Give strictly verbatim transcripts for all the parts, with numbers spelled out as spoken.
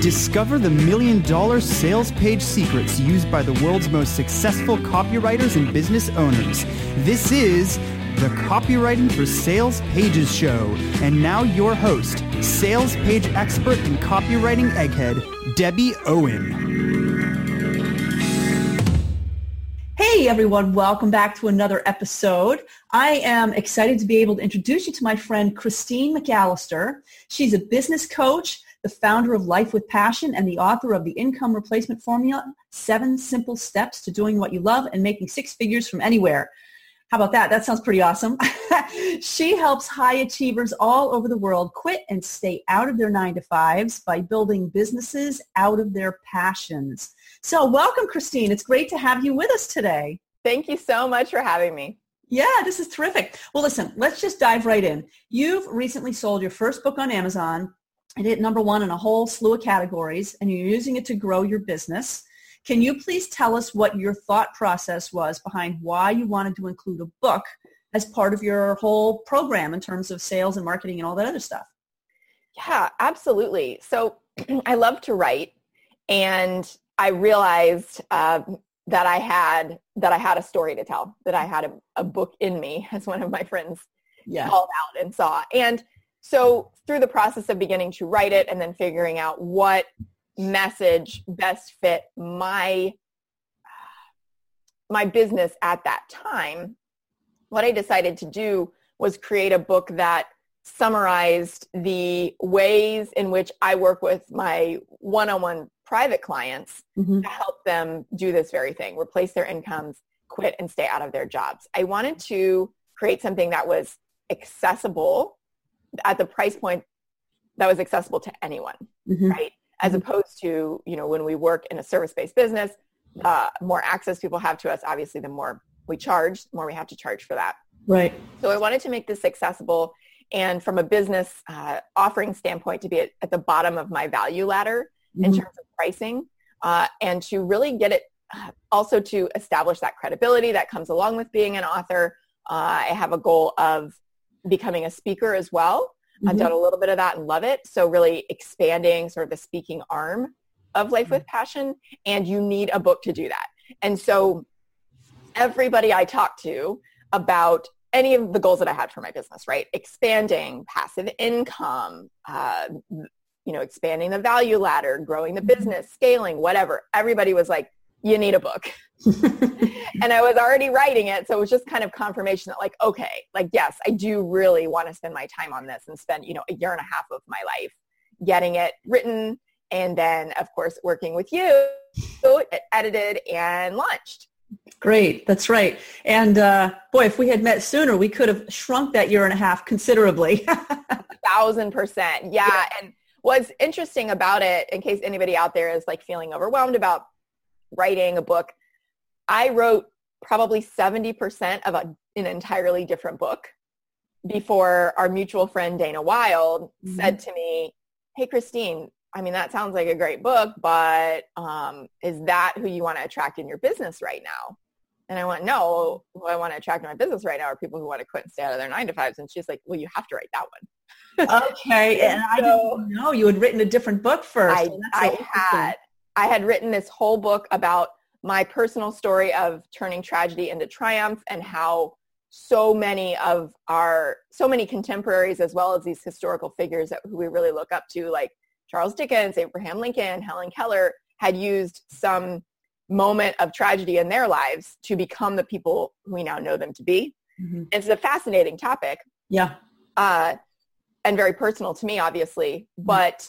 Discover the million dollar sales page secrets used by the world's most successful copywriters and business owners. This is the Copywriting for Sales Pages Show. And now your host, sales page expert and copywriting egghead, Debbie Owen. Hey everyone, welcome back to another episode. I am excited to be able to introduce you to my friend, Christine McAllister. She's a business coach, the founder of Life with Passion, and the author of the Income Replacement Formula, Seven Simple Steps to Doing What You Love and Making Six Figures from Anywhere. How about that? That sounds pretty awesome. She helps high achievers all over the world quit and stay out of their nine to fives by building businesses out of their passions. So welcome, Christine. It's great to have you with us today. Thank you so much for having me. Yeah, this is terrific. Well, listen, let's just dive right in. You've recently sold your first book on Amazon. It hit number one in a whole slew of categories, and you're using it to grow your business. Can you please tell us what your thought process was behind why you wanted to include a book as part of your whole program in terms of sales and marketing and all that other stuff? Yeah, absolutely. So I love to write, and I realized uh, that I had that I had a story to tell, that I had a, a book in me, as one of my friends yeah. called out and saw. And so through the process of beginning to write it and then figuring out what message best fit my my business at that time, what I decided to do was create a book that summarized the ways in which I work with my one-on-one private clients mm-hmm. to help them do this very thing, replace their incomes, quit and stay out of their jobs. I wanted to create something that was accessible at the price point that was accessible to anyone, mm-hmm. right? As opposed to, you know, when we work in a service-based business, uh, more access people have to us, obviously, the more we charge, the more we have to charge for that. Right. So I wanted to make this accessible, and from a business uh, offering standpoint, to be at, at the bottom of my value ladder mm-hmm. in terms of pricing, uh, and to really get it, uh, also to establish that credibility that comes along with being an author. Uh, I have a goal of becoming a speaker as well. I've done a little bit of that and love it. So really expanding sort of the speaking arm of Life with Passion, and you need a book to do that. And so everybody I talked to about any of the goals that I had for my business, right? Expanding passive income, uh, you know, expanding the value ladder, growing the business, scaling, whatever. Everybody was like, you need a book. And I was already writing it. So it was just kind of confirmation that like, okay, like, yes, I do really want to spend my time on this and spend, you know, a year and a half of my life getting it written. And then of course, working with you, so it edited and launched. Great. That's right. And uh, boy, if we had met sooner, we could have shrunk that year and a half considerably. a thousand percent. Yeah. yeah. And what's interesting about it, in case anybody out there is like feeling overwhelmed about writing a book, I wrote probably seventy percent of a, an entirely different book before our mutual friend Dana Wilde mm-hmm. said to me, hey, Christine, I mean, that sounds like a great book, but um, is that who you want to attract in your business right now? And I went, no, who I want to attract in my business right now are people who want to quit and stay out of their nine to fives. And she's like, well, you have to write that one. Okay. and, and I so, didn't know you had written a different book first. I, I had. I had written this whole book about my personal story of turning tragedy into triumph, and how so many of our, so many contemporaries, as well as these historical figures that, who we really look up to, like Charles Dickens, Abraham Lincoln, Helen Keller, had used some moment of tragedy in their lives to become the people we now know them to be. Mm-hmm. It's a fascinating topic. Yeah. Uh, and very personal to me, obviously, mm-hmm. but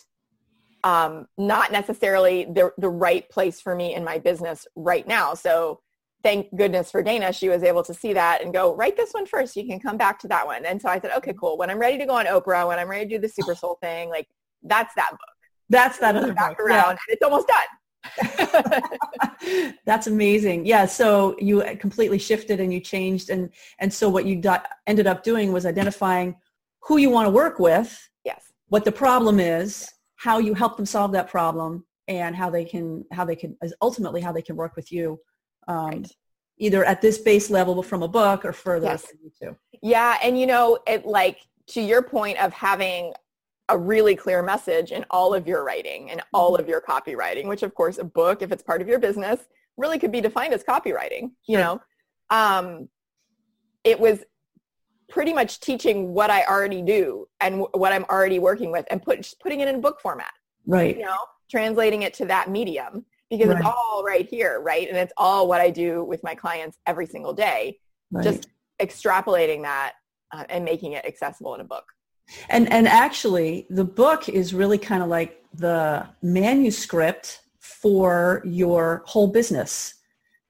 Um, not necessarily the the right place for me in my business right now. So thank goodness for Dana. She was able to see that and go, write this one first. You can come back to that one. And so I said, okay, cool. When I'm ready to go on Oprah, when I'm ready to do the Super Soul thing, like that's that book. That's that other back book. Around, yeah. And it's almost done. That's amazing. Yeah. So you completely shifted and you changed. And, and so what you got, ended up doing was identifying who you want to work with, yes, what the problem is, yes, how you help them solve that problem, and how they can, how they can, ultimately how they can work with you, um, right, either at this base level from a book or further. Yes. Too. Yeah. And you know, it, like to your point of having a really clear message in all of your writing and all of your copywriting, which of course a book, if it's part of your business, really could be defined as copywriting. Sure. You know, um, it was pretty much teaching what I already do and w- what I'm already working with and put, putting it in book format, right? You know, translating it to that medium because right. It's all right here, right? And it's all what I do with my clients every single day, right. Just extrapolating that uh, and making it accessible in a book. And and actually, the book is really kind of like the manuscript for your whole business,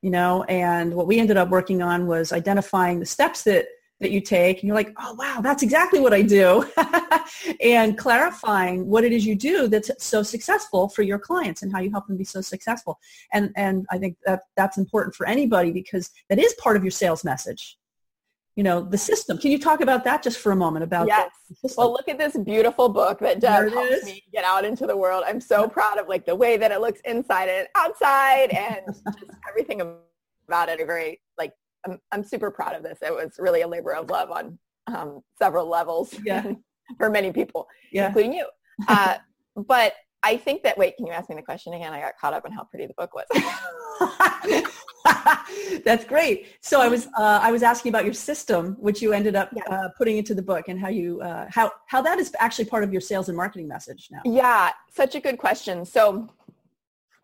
you know, and what we ended up working on was identifying the steps that, that you take, and you're like, oh, wow, that's exactly what I do, and clarifying what it is you do that's so successful for your clients and how you help them be so successful. And and I think that that's important for anybody because that is part of your sales message. You know, the system. Can you talk about that just for a moment? About yes. Well, look at this beautiful book that Deb helped me get out into the world. I'm so proud of like the way that it looks inside and outside and just everything about it. Very like I'm I'm super proud of this. It was really a labor of love on um, several levels yeah. for many people, yeah. including you. Uh, but I think that, wait, can you ask me the question again? I got caught up in how pretty the book was. That's great. So I was uh, I was asking about your system, which you ended up yeah. uh, putting into the book, and how you uh, how how that is actually part of your sales and marketing message now. Yeah, such a good question. So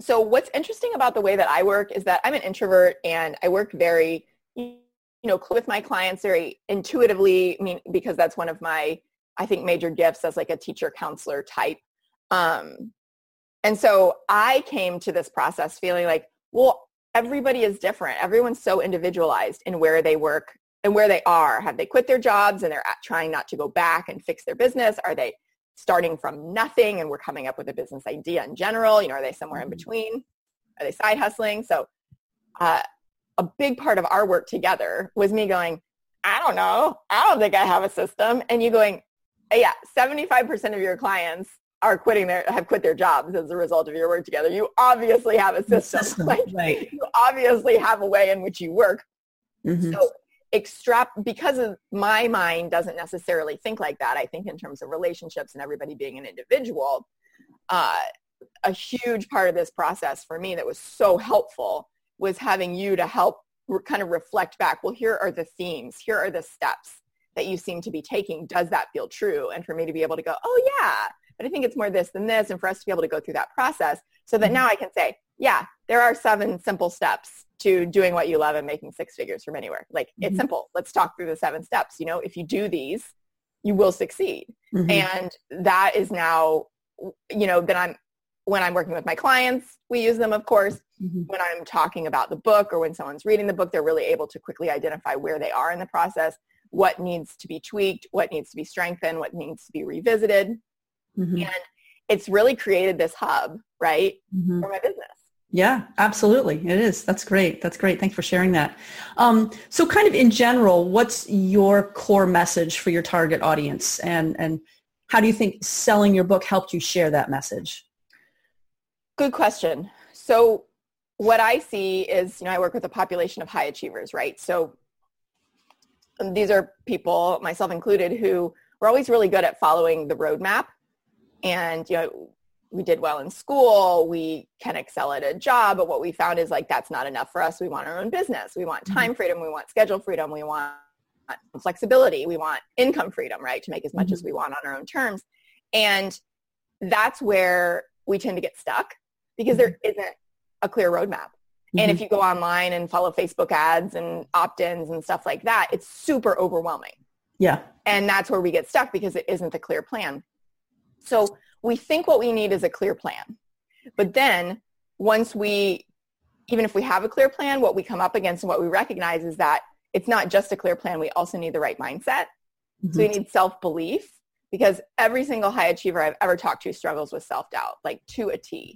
so what's interesting about the way that I work is that I'm an introvert, and I work very you know with my clients very intuitively. I mean, because that's one of my I think major gifts as like a teacher counselor type. Um, and so I came to this process feeling like, well, everybody is different. Everyone's so individualized in where they work and where they are. Have they quit their jobs and they're trying not to go back and fix their business? Are they starting from nothing and we're coming up with a business idea in general? You know, are they somewhere in between? Are they side hustling? So uh, a big part of our work together was me going, I don't know. I don't think I have a system. And you going, yeah, seventy-five percent of your clients are quitting their, have quit their jobs as a result of your work together. You obviously have a system. system like, right. You obviously have a way in which you work. Mm-hmm. So extra, because of my mind doesn't necessarily think like that, I think in terms of relationships and everybody being an individual, uh, a huge part of this process for me that was so helpful was having you to help re- kind of reflect back, well, here are the themes, here are the steps that you seem to be taking. Does that feel true? And for me to be able to go, oh yeah, but I think it's more this than this, and for us to be able to go through that process so that now I can say, yeah, there are seven simple steps to doing what you love and making six figures from anywhere. Like, mm-hmm. It's simple. Let's talk through the seven steps. You know, if you do these, you will succeed. Mm-hmm. And that is now, you know, that I'm, when I'm working with my clients, we use them, of course. Mm-hmm. When I'm talking about the book or when someone's reading the book, they're really able to quickly identify where they are in the process, what needs to be tweaked, what needs to be strengthened, what needs to be revisited. Mm-hmm. And it's really created this hub, right, mm-hmm. for my business. Yeah, absolutely. It is. That's great. That's great. Thanks for sharing that. Um, so kind of in general, what's your core message for your target audience? And, and how do you think selling your book helped you share that message? Good question. So what I see is, you know, I work with a population of high achievers, right? So these are people, myself included, who were always really good at following the roadmap. And, you know, we did well in school, we can excel at a job, but what we found is like, that's not enough for us. We want our own business. We want time freedom. We want schedule freedom. We want flexibility. We want income freedom, right? To make as much as we want on our own terms. And that's where we tend to get stuck because there isn't a clear roadmap. Mm-hmm. And if you go online and follow Facebook ads and opt-ins and stuff like that, it's super overwhelming. Yeah. And that's where we get stuck because it isn't the clear plan. So we think what we need is a clear plan. But then once we, even if we have a clear plan, what we come up against and what we recognize is that it's not just a clear plan. We also need the right mindset. Mm-hmm. So we need self-belief because every single high achiever I've ever talked to struggles with self-doubt, like to a T.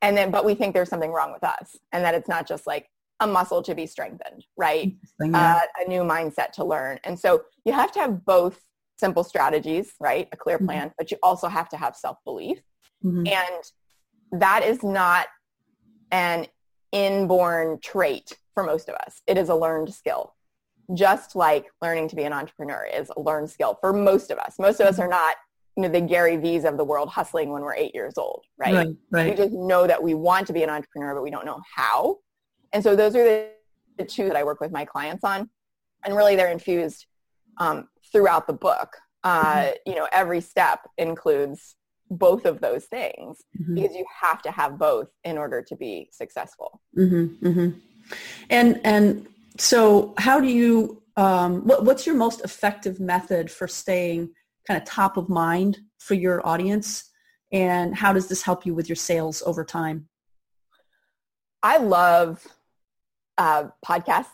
And then, but we think there's something wrong with us and that it's not just like a muscle to be strengthened, right? Uh, a new mindset to learn. And so you have to have both simple strategies, right? A clear plan, mm-hmm. but you also have to have self-belief. Mm-hmm. And that is not an inborn trait for most of us. It is a learned skill. Just like learning to be an entrepreneur is a learned skill for most of us. Most of us are not you know, the Gary V's of the world hustling when we're eight years old, right? Right, right. We just know that we want to be an entrepreneur, but we don't know how. And so those are the, the two that I work with my clients on. And really they're infused um, throughout the book. Uh, you know, every step includes both of those things mm-hmm. because you have to have both in order to be successful. Mm-hmm, mm-hmm. And, and so how do you, um, what, what's your most effective method for staying kind of top of mind for your audience? And how does this help you with your sales over time? I love uh, podcasts.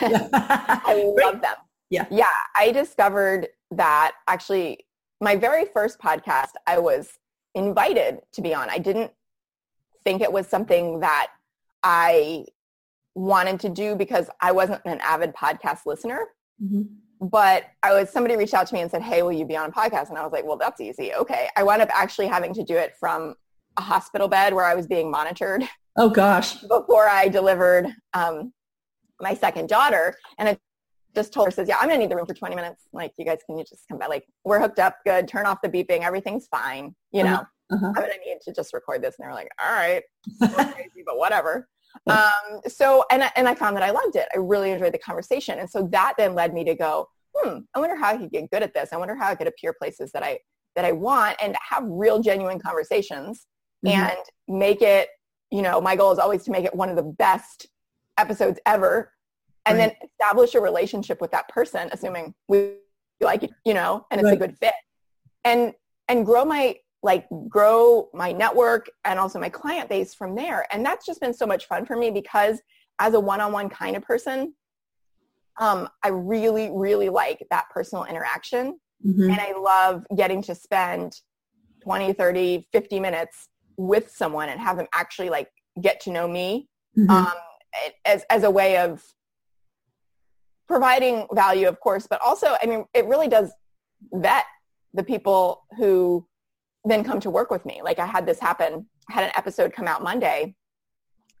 I love them. Yeah. Yeah. I discovered that actually my very first podcast, I was invited to be on. I didn't think it was something that I wanted to do because I wasn't an avid podcast listener. Mm-hmm. But I was, somebody reached out to me and said, hey, will you be on a podcast? And I was like, well, that's easy. Okay. I wound up actually having to do it from a hospital bed where I was being monitored. Oh gosh. Before I delivered um, my second daughter. And I just told her, says, yeah, I'm going to need the room for twenty minutes. Like, you guys, can you just come back? Like, we're hooked up. Good. Turn off the beeping. Everything's fine. You know, uh-huh. Uh-huh. I'm going to need to just record this. And they were like, all right, crazy, but whatever. Um, so, and I, and I found that I loved it. I really enjoyed the conversation. And so that then led me to go, hmm, I wonder how I could get good at this. I wonder how I could appear places that I, that I want and have real genuine conversations mm-hmm. and make it, you know, my goal is always to make it one of the best episodes ever. And right. then establish a relationship with that person, assuming we like it, you know, and it's right. a good fit, and, and grow my, like grow my network and also my client base from there. And that's just been so much fun for me because as a one-on-one kind of person, um, I really, really like that personal interaction. Mm-hmm. And I love getting to spend twenty, thirty, fifty minutes with someone and have them actually like get to know me mm-hmm. um, as, as a way of providing value, of course, but also, I mean, it really does vet the people who then come to work with me. Like I had this happen. I had an episode come out Monday.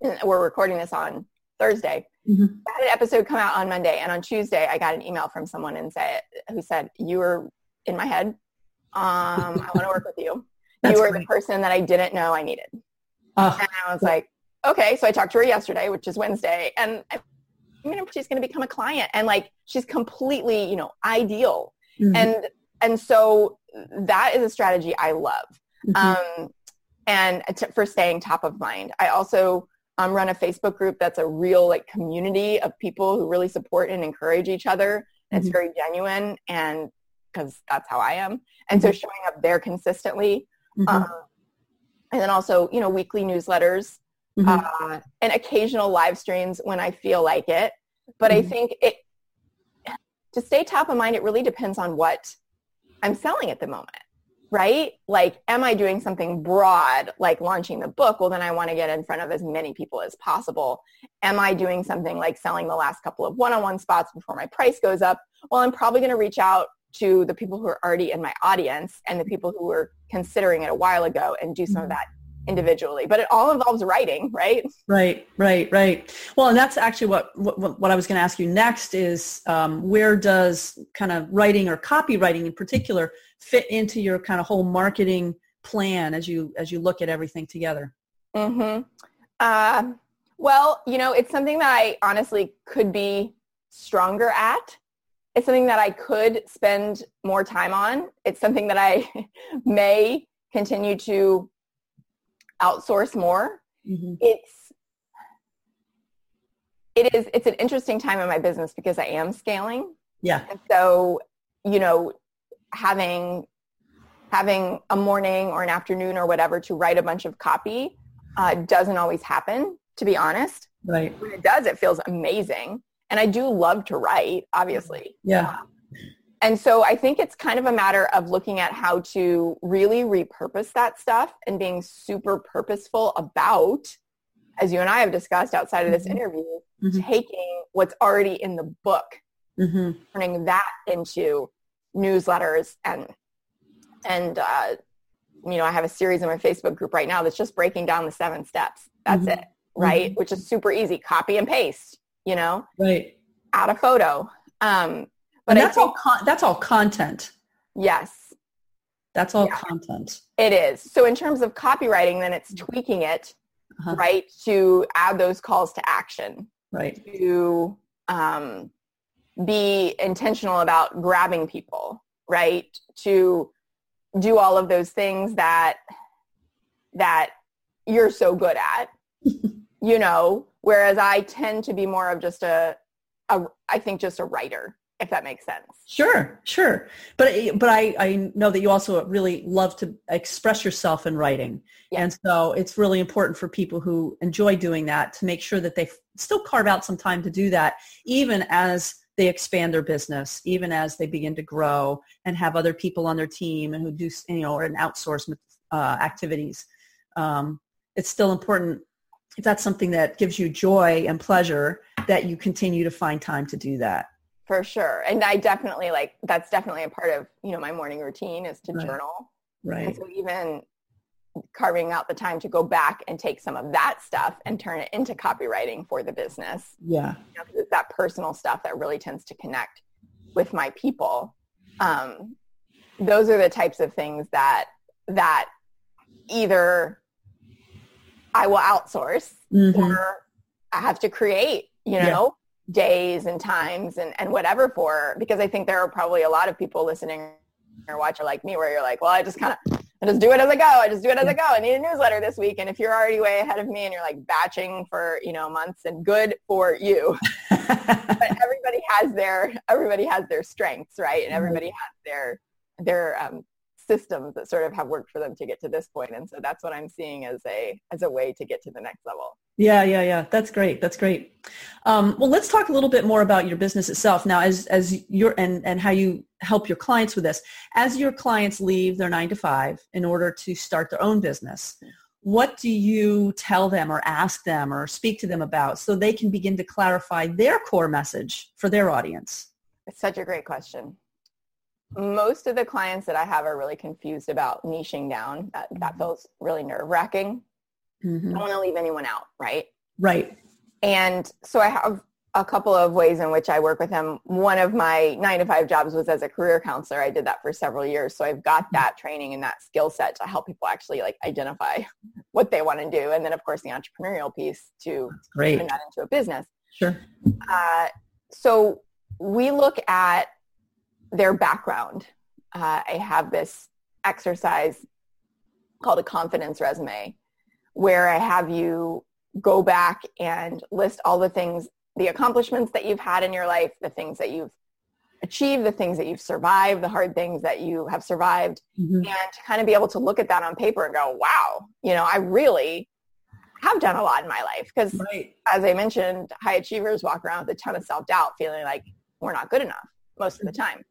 And we're recording this on Thursday. Mm-hmm. I had an episode come out on Monday, and on Tuesday I got an email from someone and say, who said, you were in my head. Um, I want to work with you. You were great. The person that I didn't know I needed. Oh. And I was like, okay. So I talked to her yesterday, which is Wednesday. And I mean, she's going to become a client, and like, she's completely, you know, ideal. Mm-hmm. And, and so that is a strategy I love. Mm-hmm. Um, and t- for staying top of mind, I also um, run a Facebook group that's a real like community of people who really support and encourage each other. Mm-hmm. It's very genuine, and because that's how I am. And mm-hmm. so showing up there consistently. Mm-hmm. Um, and then also, you know, weekly newsletters mm-hmm. uh, and occasional live streams when I feel like it. But mm-hmm. I think it, to stay top of mind, it really depends on what I'm selling at the moment, right? Like, am I doing something broad, like launching the book? Well, then I want to get in front of as many people as possible. Am I doing something like selling the last couple of one-on-one spots before my price goes up? Well, I'm probably going to reach out to the people who are already in my audience and the people who were considering it a while ago and do some of that individually. But it all involves writing, right? Right, right, right. Well, and that's actually what what, what I was going to ask you next is um, where does kind of writing or copywriting in particular fit into your kind of whole marketing plan as you as you look at everything together? Mm-hmm. Uh, well, you know, it's something that I honestly could be stronger at. It's something that I could spend more time on. It's something that I may continue to outsource more. Mm-hmm. It's, it is, it's an interesting time in my business because I am scaling. Yeah. And so, you know, having, having a morning or an afternoon or whatever to write a bunch of copy uh, doesn't always happen, to be honest. Right. When it does, it feels amazing. And I do love to write, obviously. Yeah. Uh, And so I think it's kind of a matter of looking at how to really repurpose that stuff and being super purposeful about, as you and I have discussed outside of this mm-hmm. interview, mm-hmm. taking what's already in the book, mm-hmm. turning that into newsletters. And, and uh, you know, I have a series in my Facebook group right now that's just breaking down the seven steps. That's mm-hmm. it, right? Mm-hmm. Which is super easy. Copy and paste, you know? Right. Add a photo. Um But and that's think, all con- that's all content. Yes. That's all yeah. content. It is. So in terms of copywriting, then it's tweaking it, uh-huh. right, to add those calls to action. Right. To um, be intentional about grabbing people, right, to do all of those things that that you're so good at, you know, whereas I tend to be more of just a, a I think just a writer, if that makes sense. Sure, sure. But but I, I know that you also really love to express yourself in writing. Yeah. And so it's really important for people who enjoy doing that to make sure that they still carve out some time to do that, even as they expand their business, even as they begin to grow and have other people on their team and who do, you know, and outsource uh, activities. Um, it's still important, if that's something that gives you joy and pleasure, that you continue to find time to do that. For sure. And I definitely like, that's definitely a part of, you know, my morning routine is to right. journal. Right. And so even carving out the time to go back and take some of that stuff and turn it into copywriting for the business. Yeah. You know, 'cause it's that personal stuff that really tends to connect with my people. Um, those are the types of things that, that either I will outsource mm-hmm. or I have to create, you know, yeah. days and times and, and whatever for, because I think there are probably a lot of people listening or watching like me where you're like, well, I just kind of, I just do it as I go. I just do it as I go. I need a newsletter this week. And if you're already way ahead of me and you're like batching for, you know, months, and good for you, but everybody has their, everybody has their strengths, right? And everybody has their, their um, systems that sort of have worked for them to get to this point. And so that's what I'm seeing as a, as a way to get to the next level. Yeah, yeah, yeah. That's great. That's great. Um, well, let's talk a little bit more about your business itself now, as as your and and how you help your clients with this. As your clients leave their nine to five in order to start their own business, what do you tell them or ask them or speak to them about so they can begin to clarify their core message for their audience? It's such a great question. Most of the clients that I have are really confused about niching down. That, that feels really nerve-wracking. Mm-hmm. I don't want to leave anyone out, right? Right. And so I have a couple of ways in which I work with them. One of my nine to five jobs was as a career counselor. I did that for several years. So I've got that training and that skill set to help people actually like identify what they want to do. And then of course the entrepreneurial piece to turn that into a business. Sure. Uh, so we look at their background. Uh, I have this exercise called a confidence resume, where I have you go back and list all the things, the accomplishments that you've had in your life, the things that you've achieved, the things that you've survived, the hard things that you have survived, mm-hmm. and to kind of be able to look at that on paper and go, wow, you know, I really have done a lot in my life. Because right. as I mentioned, high achievers walk around with a ton of self-doubt, feeling like we're not good enough most of the time.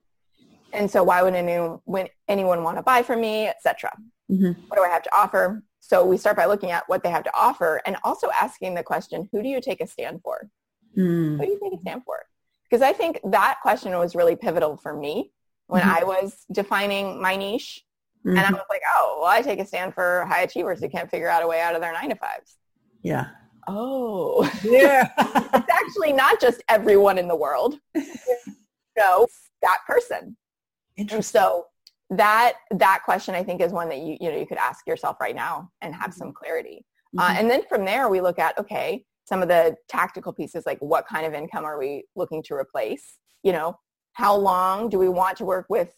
And so why would anyone, when anyone want to buy from me, et cetera? Mm-hmm. What do I have to offer? So we start by looking at what they have to offer and also asking the question, who do you take a stand for? Mm. Who do you take a stand for? Because I think that question was really pivotal for me when mm-hmm. I was defining my niche. Mm-hmm. And I was like, oh, well, I take a stand for high achievers who can't figure out a way out of their nine to fives. Yeah. Oh. Yeah. It's actually not just everyone in the world. No, that person. Interesting. And so That that question, I think, is one that you you know you could ask yourself right now and have some clarity. Mm-hmm. Uh, and then from there, we look at, okay, some of the tactical pieces, like what kind of income are we looking to replace? You know, how long do we want to work with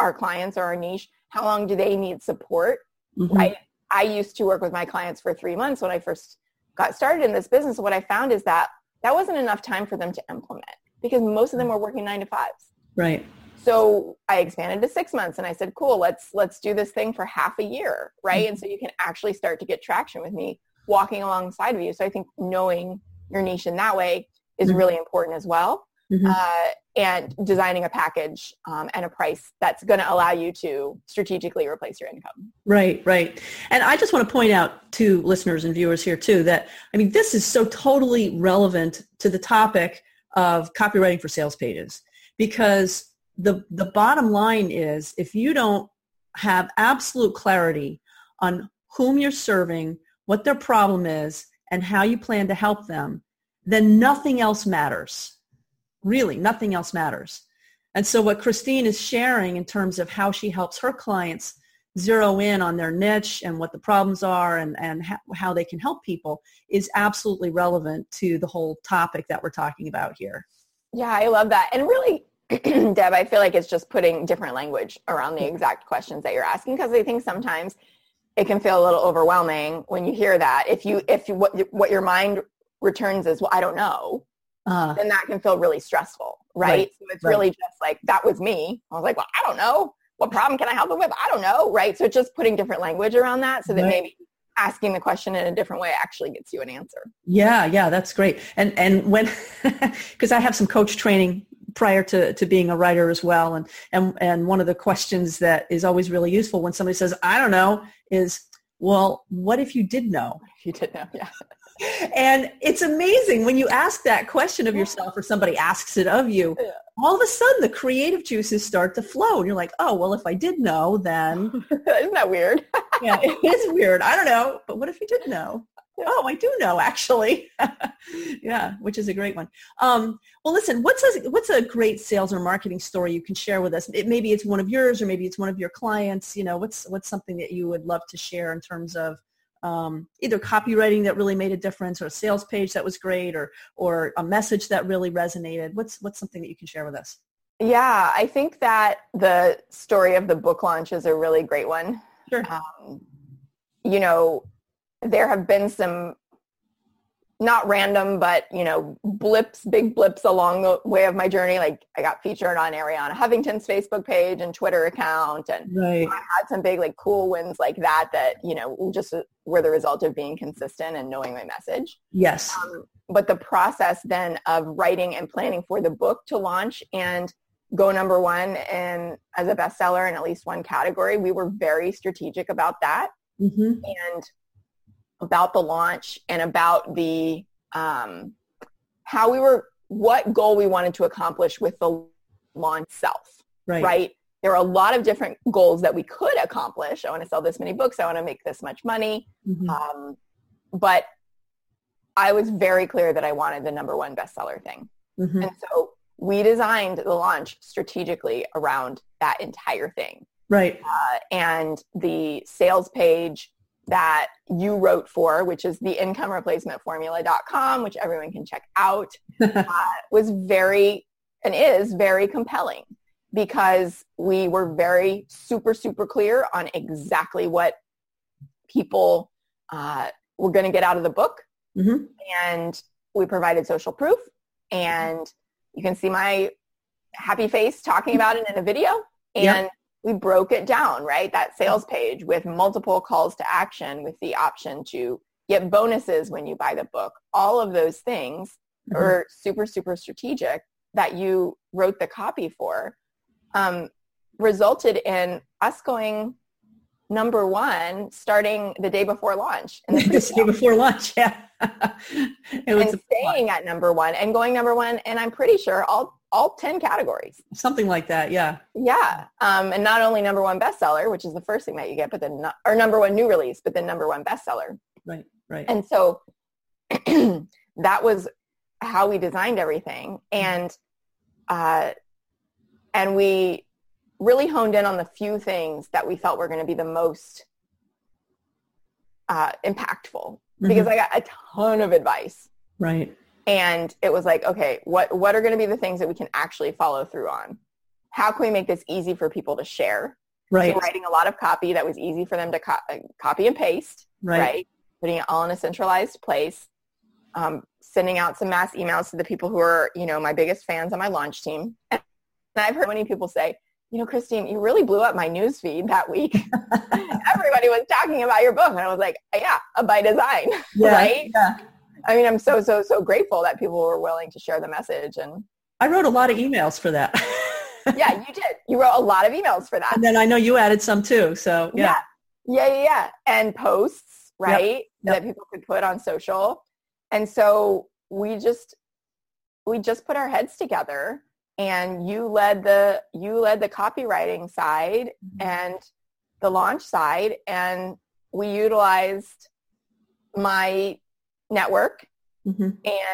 our clients or our niche? How long do they need support? Mm-hmm. Right? I used to work with my clients for three months when I first got started in this business. What I found is that that wasn't enough time for them to implement because most of them were working nine to fives. Right. So I expanded to six months and I said, cool, let's let's do this thing for half a year, right? Mm-hmm. And so you can actually start to get traction with me walking alongside of you. So I think knowing your niche in that way is mm-hmm. really important as well. Mm-hmm. Uh, and designing a package um, and a price that's going to allow you to strategically replace your income. Right, right. And I just want to point out to listeners and viewers here too that, I mean, this is so totally relevant to the topic of copywriting for sales pages because The the bottom line is if you don't have absolute clarity on whom you're serving, what their problem is, and how you plan to help them, then nothing else matters. Really, nothing else matters. And so what Christine is sharing in terms of how she helps her clients zero in on their niche and what the problems are and, and ha- how they can help people is absolutely relevant to the whole topic that we're talking about here. Yeah, I love that. And really, Deb, I feel like it's just putting different language around the exact questions that you're asking, because I think sometimes it can feel a little overwhelming when you hear that. If you, if you, what, what your mind returns is, well, I don't know, uh, then that can feel really stressful, right? right so it's right. really just like, that was me. I was like, well, I don't know. What problem can I help them with? I don't know, right? So it's just putting different language around that so that right. maybe asking the question in a different way actually gets you an answer. Yeah, yeah, that's great. And and when, because I have some coach training prior to, to being a writer as well. And, and, and one of the questions that is always really useful when somebody says, I don't know, is, well, what if you did know? If you did know, yeah. And it's amazing when you ask that question of yourself or somebody asks it of you, all of a sudden the creative juices start to flow. And you're like, oh, well, if I did know, then. Isn't that weird? Yeah, it is weird. I don't know. But what if you did know? Oh, I do know, actually. Yeah, which is a great one. Um, well, listen, what's a, what's a great sales or marketing story you can share with us? It, maybe it's one of yours or maybe it's one of your clients. You know, what's what's something that you would love to share in terms of Um, either copywriting that really made a difference, or a sales page that was great, or or a message that really resonated? What's what's something that you can share with us? Yeah, I think that the story of the book launch is a really great one. Sure. Um, you know, there have been some not random, but, you know, blips, big blips along the way of my journey. Like I got featured on Ariana Huffington's Facebook page and Twitter account. And right. I had some big, like, cool wins like that, that, you know, just were the result of being consistent and knowing my message. Yes. Um, but the process then of writing and planning for the book to launch and go number one and as a bestseller in at least one category, we were very strategic about that. Mm-hmm. And about the launch and about the, um, how we were, what goal we wanted to accomplish with the launch itself, right. right? There are a lot of different goals that we could accomplish. I want to sell this many books. I want to make this much money. Mm-hmm. Um, but I was very clear that I wanted the number one bestseller thing. Mm-hmm. And so we designed the launch strategically around that entire thing. Right. Uh, and the sales page that you wrote for, which is the Income Replacement Formula dot com, which everyone can check out, uh, was very, and is very compelling, because we were very super, super clear on exactly what people uh, were going to get out of the book. Mm-hmm. And we provided social proof. And you can see my happy face talking about it in a video. And yeah. We broke it down, right? That sales page with multiple calls to action, with the option to get bonuses when you buy the book. All of those things mm-hmm. are super, super strategic that you wrote the copy for, um, resulted in us going number one, starting the day before launch. The day before launch, yeah. It was and staying at number one and going number one. And I'm pretty sure all all ten categories. Something like that, yeah. Yeah. Um, and not only number one bestseller, which is the first thing that you get, but then no, or number one new release, but then number one bestseller. Right, right. And so that was how we designed everything. And uh, and we really honed in on the few things that we felt were going to be the most uh, impactful, because mm-hmm. I got a ton of advice. Right. And it was like, okay, what, what are going to be the things that we can actually follow through on? How can we make this easy for people to share? Right. So writing a lot of copy that was easy for them to co- copy and paste, right. right? Putting it all in a centralized place, um, sending out some mass emails to the people who are, you know, my biggest fans on my launch team. And I've heard many people say, you know, Christine, you really blew up my newsfeed that week. Everybody was talking about your book. And I was like, yeah, by design, yeah, right? Yeah. I mean, I'm so, so, so grateful that people were willing to share the message. And I wrote a lot of emails for that. Yeah, you did. You wrote a lot of emails for that. And then I know you added some too. So yeah. Yeah, yeah, yeah. yeah. And posts, right? Yep. Yep. That people could put on social. And so we just, we just put our heads together, and you led the, you led the copywriting side mm-hmm. and the launch side. And we utilized my network mm-hmm.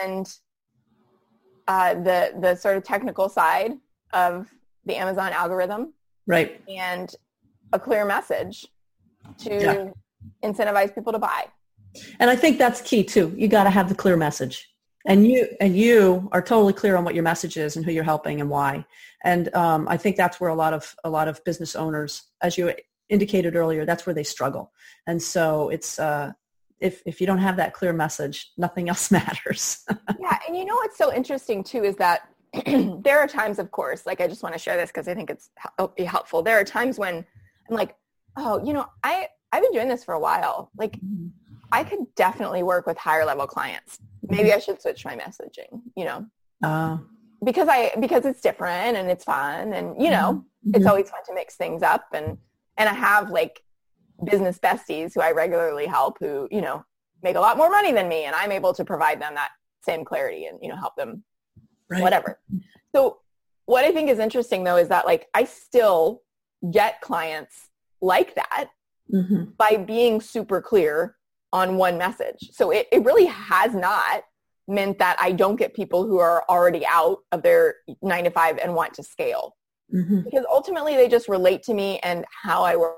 and uh, the the sort of technical side of the Amazon algorithm, right? And a clear message to yeah. incentivize people to buy. And I think that's key too. You got to have the clear message. And you and you are totally clear on what your message is and who you're helping and why. And um, I think that's where a lot of a lot of business owners, as you indicated earlier, that's where they struggle. And so it's uh, if if you don't have that clear message, nothing else matters. Yeah, and you know what's so interesting too is that there are times, of course, like I just want to share this because I think it's be helpful. There are times when I'm like, oh, you know, I I've been doing this for a while. Like, mm-hmm. I could definitely work with higher level clients. Maybe I should switch my messaging, you know, uh, because I, because it's different and it's fun and, you know, mm-hmm. it's always fun to mix things up. And, and I have like business besties who I regularly help who, you know, make a lot more money than me. And I'm able to provide them that same clarity and, you know, help them right. whatever. So what I think is interesting though, is that like, I still get clients like that mm-hmm. by being super clear on one message. So it, it really has not meant that I don't get people who are already out of their nine to five and want to scale mm-hmm. because ultimately they just relate to me and how I work,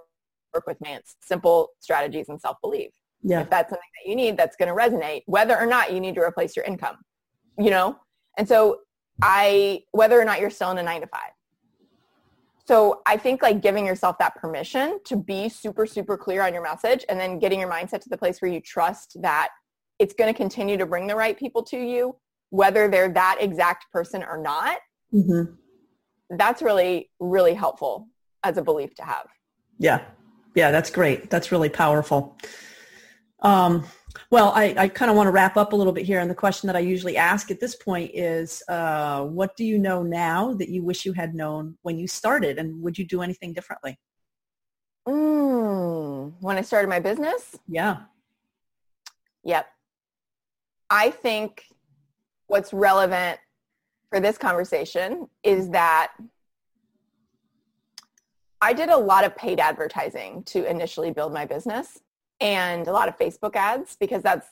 work with my simple strategies and self-belief. Yeah. If that's something that you need, that's going to resonate whether or not you need to replace your income, you know? And so I, whether or not you're still in a nine to five. So I think like giving yourself that permission to be super, super clear on your message and then getting your mindset to the place where you trust that it's going to continue to bring the right people to you, whether they're that exact person or not, mm-hmm. that's really, really helpful as a belief to have. Yeah. Yeah, that's great. That's really powerful. Um, well, I, I kind of want to wrap up a little bit here. And the question that I usually ask at this point is, uh, what do you know now that you wish you had known when you started? And would you do anything differently? Mm, when I started my business? Yeah. Yep. I think what's relevant for this conversation is that I did a lot of paid advertising to initially build my business. And a lot of Facebook ads because that's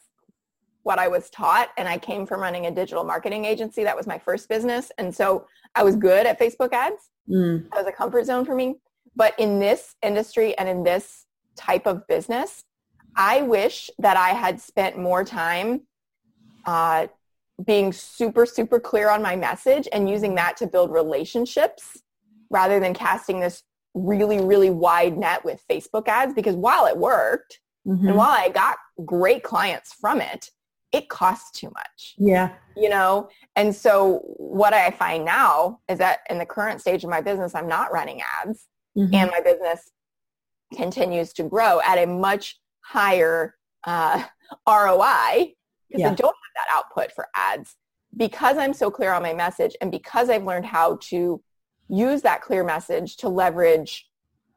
what I was taught. And I came from running a digital marketing agency. That was my first business. And so I was good at Facebook ads. Mm. That was a comfort zone for me. But in this industry and in this type of business, I wish that I had spent more time uh, being super, super clear on my message and using that to build relationships rather than casting this really, really wide net with Facebook ads. Because while it worked, mm-hmm. and while I got great clients from it, it costs too much. Yeah. You know? And so what I find now is that in the current stage of my business, I'm not running ads mm-hmm. and my business continues to grow at a much higher uh, R O I because yeah. I don't have that output for ads because I'm so clear on my message and because I've learned how to use that clear message to leverage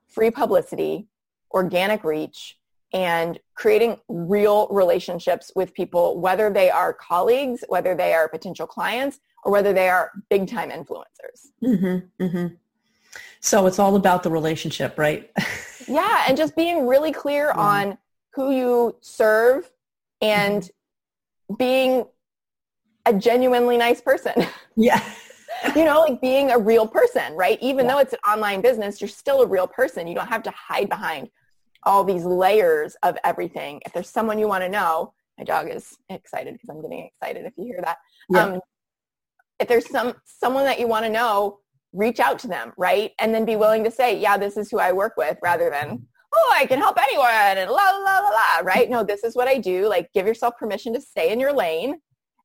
free publicity, organic reach, and creating real relationships with people, whether they are colleagues, whether they are potential clients, or whether they are big-time influencers. Mm-hmm, mm-hmm. So it's all about the relationship, right? Yeah, and just being really clear mm-hmm. on who you serve and mm-hmm. being a genuinely nice person. Yeah. You know, like being a real person, right? Even yeah. though it's an online business, you're still a real person. You don't have to hide behind all these layers of everything. If there's someone you want to know, my dog is excited because I'm getting excited if you hear that. Yeah. Um, if there's some someone that you want to know, reach out to them, right? And then be willing to say, yeah, this is who I work with rather than, oh, I can help anyone and la, la, la, la, right? No, this is what I do. Like give yourself permission to stay in your lane.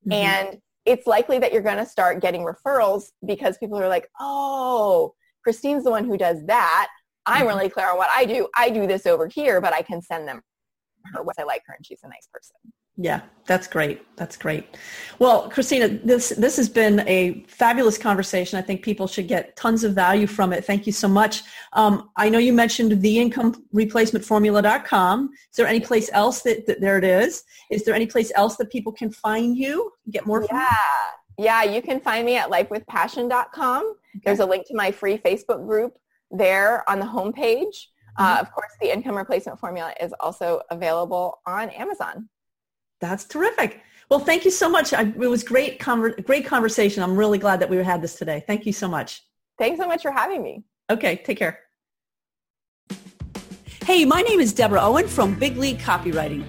Mm-hmm. And it's likely that you're going to start getting referrals because people are like, oh, Christine's the one who does that. I'm really clear on what I do. I do this over here, but I can send them her what I like her and she's a nice person. Yeah, that's great. That's great. Well, Christina, this this has been a fabulous conversation. I think people should get tons of value from it. Thank you so much. Um, I know you mentioned the income replacement formula dot com. Is there any place else that, that there it is? Is there any place else that people can find you, get more from? Yeah. Yeah, you can find me at life with passion dot com. Okay. There's a link to my free Facebook group there on the homepage. Uh, of course, the Income Replacement Formula is also available on Amazon. That's terrific. Well, thank you so much. I, it was great, conver- great conversation. I'm really glad that we had this today. Thank you so much. Thanks so much for having me. Okay, take care. Hey, my name is Deborah Owen from Big League Copywriting.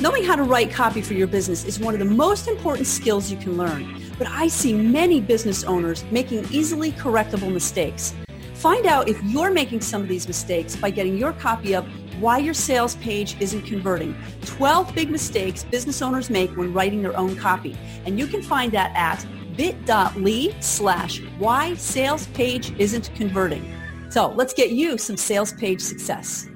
Knowing how to write copy for your business is one of the most important skills you can learn, but I see many business owners making easily correctable mistakes. Find out if you're making some of these mistakes by getting your copy of Why Your Sales Page Isn't Converting, twelve Big Mistakes Business Owners Make When Writing Their Own Copy. And you can find that at bit.ly slash why sales page isn't converting. So let's get you some sales page success.